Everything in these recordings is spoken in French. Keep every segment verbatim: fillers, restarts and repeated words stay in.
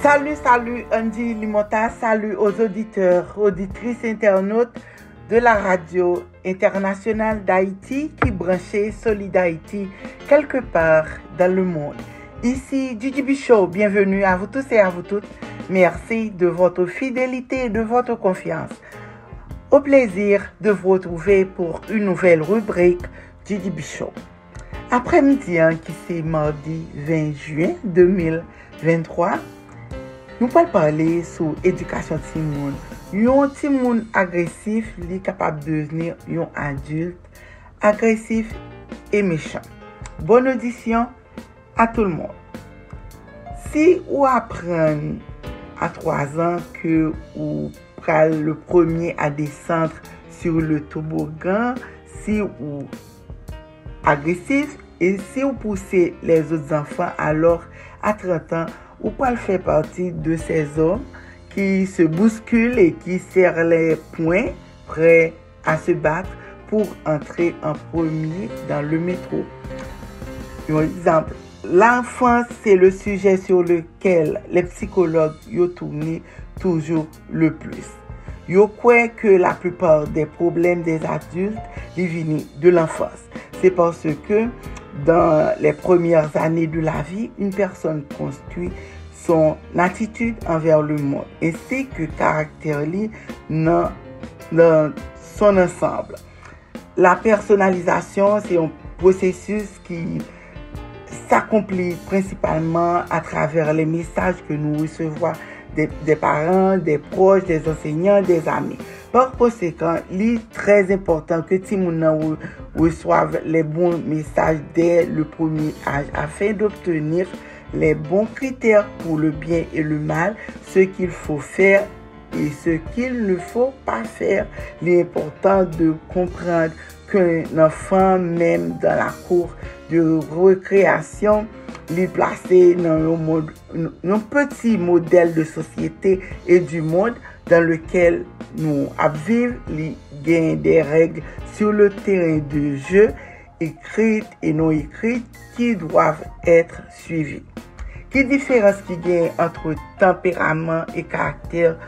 Salut, salut Andy Limota, salut aux auditeurs, auditrices, internautes de la radio internationale d'Haïti qui branchait Solidaïti quelque part dans le monde. Ici D G B Show, bienvenue à vous tous et à vous toutes. Merci de votre fidélité et de votre confiance. Au plaisir de vous retrouver pour une nouvelle rubrique D G B Show. Après-midi, hein, qui c'est mardi vingt juin deux mille vingt-trois, nous allons parler sur l'éducation de Timoun. Un Timoun agressif est capable de devenir un adulte agressif et méchant. Bonne audition à tout le monde. Si vous apprenez à trois ans que vous serez le premier à descendre sur le toboggan, si vous agressif et si vous poussez les autres enfants, alors à trente ans, vous pouvez faire partie de ces hommes qui se bousculent et qui serrent les poings prêts à se battre pour entrer en premier dans le métro. Par exemple, l'enfance, c'est le sujet sur lequel les psychologues y tournent toujours le plus. Ils croient que la plupart des problèmes des adultes viennent de l'enfance. C'est parce que dans les premières années de la vie, une personne construit son attitude envers le monde ainsi que caractère dans, dans son ensemble. La personnalisation, c'est un processus qui s'accomplit principalement à travers les messages que nous recevons des, des parents, des proches, des enseignants, des amis. Par conséquent, il est très important que Timoun reçoive les bons messages dès le premier âge afin d'obtenir les bons critères pour le bien et le mal, ce qu'il faut faire et ce qu'il ne faut pas faire. Il est important de comprendre qu'un enfant, même dans la cour de récréation, les placer dans un petit modèle de société et du monde dans lequel nous vivons, les gains des règles sur le terrain de jeu, écrites et non écrites, qui doivent être suivies. Quelle différence qu'il y a entre tempérament et caractère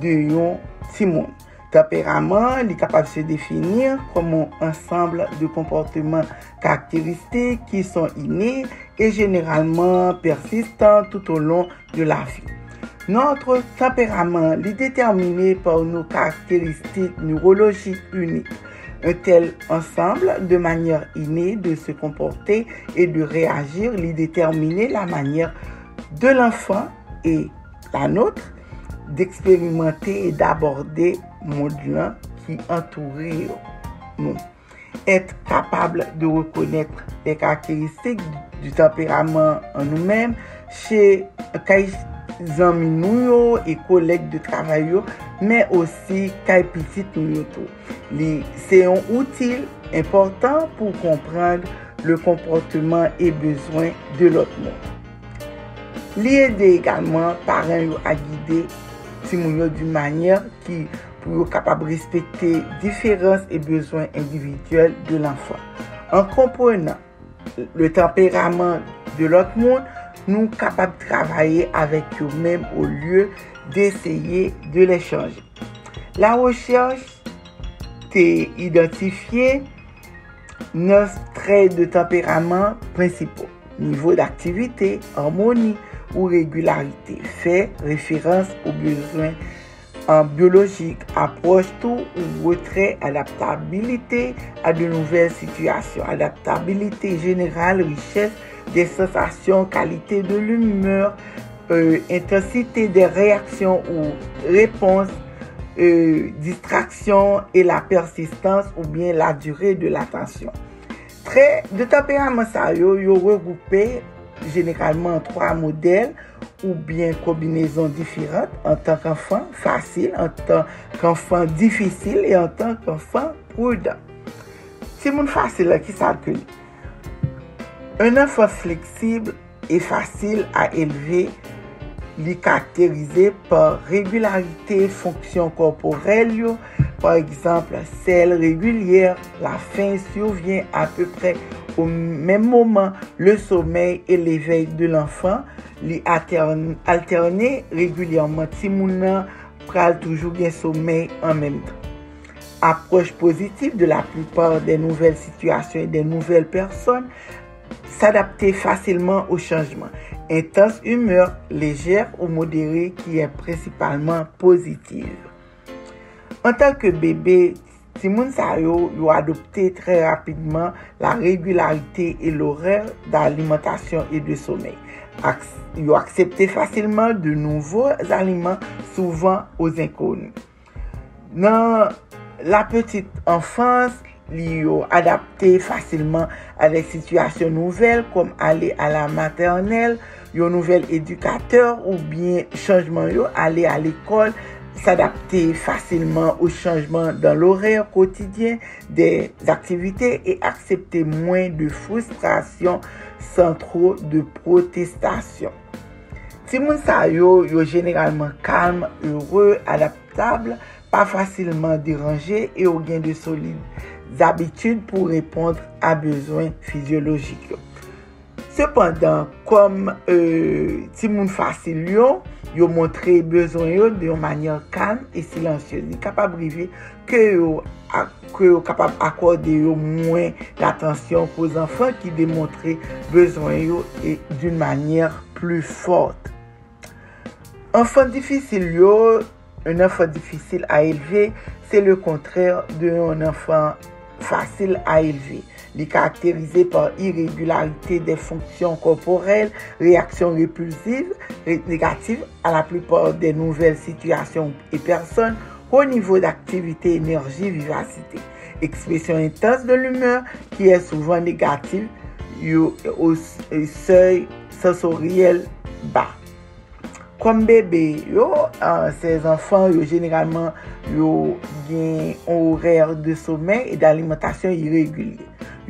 de yon Timoun? Tempérament est capable de se définir comme un ensemble de comportements caractéristiques qui sont innés et généralement persistants tout au long de la vie. Notre tempérament est déterminé par nos caractéristiques neurologiques uniques. Un tel ensemble de manière innée de se comporter et de réagir est déterminé la manière de l'enfant et la nôtre d'expérimenter et d'aborder le monde qui entoure nous. Être capable de reconnaître les caractéristiques du tempérament en nous-mêmes chez amis nous et collègues de travail, mais aussi kay petit nous. C'est un outil important pour comprendre le comportement et besoin de l'autre monde. L'aide également parents à guider Timoun d'une manière qui pour capable de respecter différences et besoins individuels de l'enfant. En comprenant le tempérament de l'autre monde, nous sommes capables de travailler avec eux-mêmes au lieu d'essayer de les changer. La recherche a identifié neuf traits de tempérament principaux. Niveau d'activité, harmonie ou régularité, fait référence aux besoins en biologique, approche tout ou retrait, adaptabilité à de nouvelles situations, adaptabilité générale, richesse des sensations, qualité de l'humeur, euh, intensité des réactions ou réponses, euh, distraction et la persistance ou bien la durée de l'attention. Traits de tempérament sérieux, ils sont regroupés généralement en trois modèles ou bien combinaisons différentes en tant qu'enfant facile, en tant qu'enfant difficile et en tant qu'enfant prudent. C'est mon facile qui s'accueille. Un enfant flexible et facile à élever, il est caractérisé par régularité et fonction corporelle, par exemple, celle régulière, la fin survient à peu près au même moment le sommeil et l'éveil de l'enfant, li alterner régulièrement. Si moun nan pral toujours bien sommeil en même temps. Approche positive de la plupart des nouvelles situations et des nouvelles personnes, s'adapter facilement au changement. Intense humeur légère ou modérée qui est principalement positive. En tant que bébé, Timoun Sayo a adopté très rapidement la régularité et l'horaire d'alimentation et de sommeil. Il a accepté facilement de nouveaux aliments, souvent aux inconnus. Dans la petite enfance, il a adapté facilement à des situations nouvelles comme aller à la maternelle, un nouvel éducateur ou bien changement, aller à l'école. S'adapter facilement aux changements dans l'horaire quotidien des activités et accepter moins de frustration sans trop de protestation. Timoun Sayo est généralement calme, heureux, adaptable, pas facilement dérangé et au gain de solides habitudes pour répondre à besoins physiologiques. Cependant, comme euh, Timoun Facilion, il a montré besoin de manière calme et silencieuse. Il est capable de vivre que capable d'accorder moins d'attention aux enfants qui démontraient besoin et d'une manière plus forte. Enfant difficile, yo, un enfant difficile à élever, c'est le contraire d'un enfant facile à élever. Il est caractérisé par irrégularité des fonctions corporelles, réactions répulsives, négatives à la plupart des nouvelles situations et personnes, au niveau d'activité, énergie, vivacité. Expression intense de l'humeur qui est souvent négative, au seuil sensoriel bas. Comme bébé, yo, euh, ces enfants, yo, généralement, yo, ont un horaire de sommeil et d'alimentation irrégulier.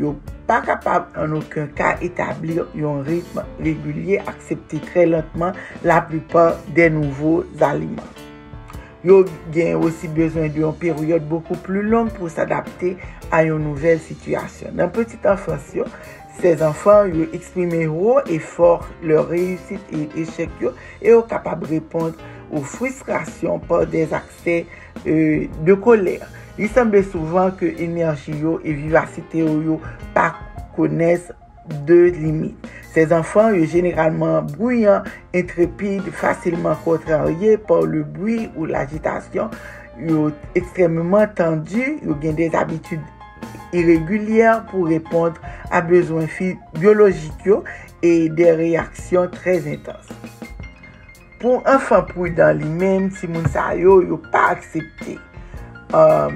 Ils ne sont pas capables en aucun cas d'établir un rythme régulier, accepter très lentement la plupart des nouveaux aliments. Ils ont aussi besoin d'une période beaucoup plus longue pour s'adapter à une nouvelle situation. Dans la petite enfance, ces enfants ils expriment haut et fort leur réussite et échec et sont capables de répondre aux frustrations par des accès euh, de colère. Il semble souvent que l'énergie et la vivacité ne connaissent de limites. Ces enfants sont généralement bruyants, intrépides, facilement contrariés par le bruit ou l'agitation. Ils sont extrêmement tendus, ils ont des habitudes irrégulières pour répondre à besoins biologiques et des réactions très intenses. Pour enfants prudents, lui-même, Timoun Sayo n'est pas accepté. Euh,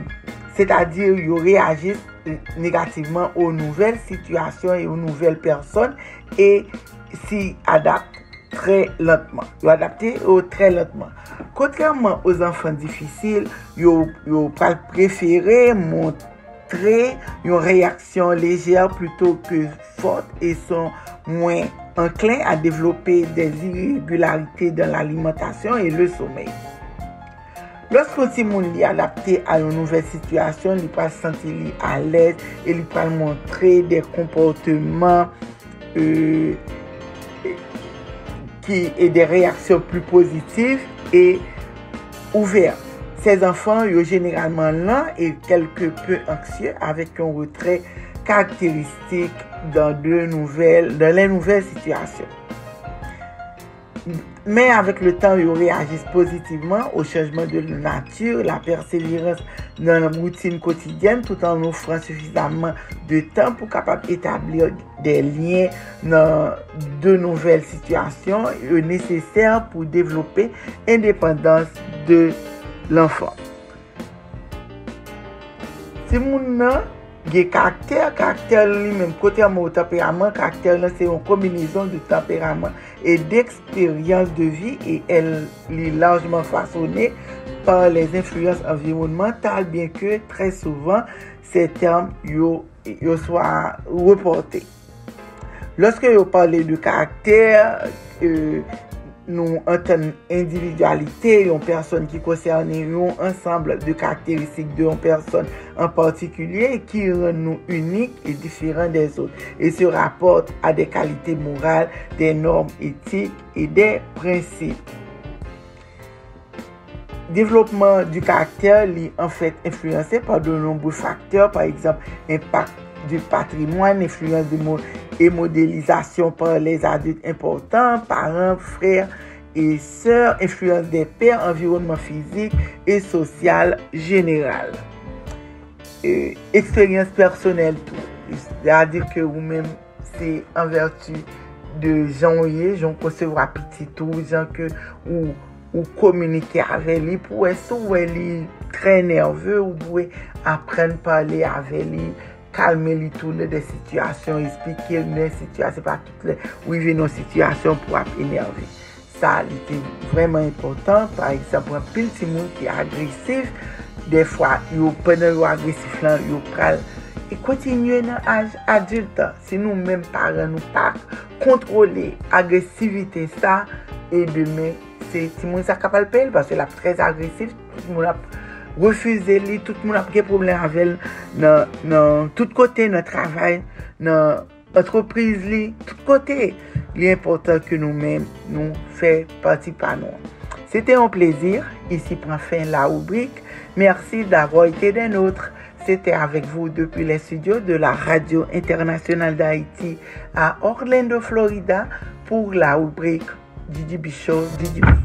c'est-à-dire ils réagissent négativement aux nouvelles situations et aux nouvelles personnes et s'y adaptent très lentement. Ils adaptent très lentement. Contrairement aux enfants difficiles, ils préfèrent montrer une réaction légère plutôt que forte et sont moins enclins à développer des irrégularités dans l'alimentation et le sommeil. Lorsqu'on est adapté à une nouvelle situation, il peut se sentir à l'aise et il peut montrer des comportements euh, qui, et des réactions plus positives et ouvertes. Ces enfants sont généralement lents et quelque peu anxieux avec un retrait caractéristique dans, de nouvelles, dans les nouvelles situations. Mais avec le temps, ils réagissent positivement au changement de la nature, la persévérance dans la routine quotidienne, tout en offrant suffisamment de temps pour capable d'établir des liens dans de nouvelles situations nécessaires pour développer l'indépendance de l'enfant. Si le caractère, caractère lui-même, côté au tempérament, caractère là, c'est une combinaison de tempérament et d'expérience de vie et elle est largement façonnée par les influences environnementales, bien que très souvent ces termes yo, yo soient reportés. Lorsque vous parlez de caractère, euh, nous entendons individualité, une personne qui concerne un ensemble de caractéristiques d'une personne en particulier qui rend nous uniques et différents des autres et se rapporte à des qualités morales, des normes éthiques et des principes. Développement du caractère est en fait influencé par de nombreux facteurs, par exemple impact du patrimoine, influence du monde et modélisation par les adultes importants, parents, frères et sœurs, influence des pairs, environnement physique et social général. Et expérience personnelle tout. C'est-à-dire que vous-même, c'est en vertu de gens qui j'en concevoir petit tout, gens que ou ou communiquer avec lui pour être très nerveux ou pour apprendre à parler avec lui. Calmer les tours des situations, expliquer les situations, pas toutes les, où il vient nos situations pour énerver. Ça, c'était vraiment important. Par exemple, un petit monde qui est agressif, des fois, il est agressif, il est pral, et continuer dans l'âge adulte. Si nous, même parents, nous pas contrôler l'agressivité, ça, et demain, c'est tout le monde qui est capable de payer parce qu'il est très agressif, tout le monde a refuser lui, tout le monde a des problèmes avec dans dans tout côté dans travail, dans entreprise lui, tout côté. Il est important que nous-mêmes nous fait partie par nous. C'était un plaisir. Ici prend fin la rubrique. Merci d'avoir été des nôtres. C'était avec vous depuis les studios de la Radio Internationale d'Haïti à Orlando, Florida pour la rubrique D G B Show. D G B.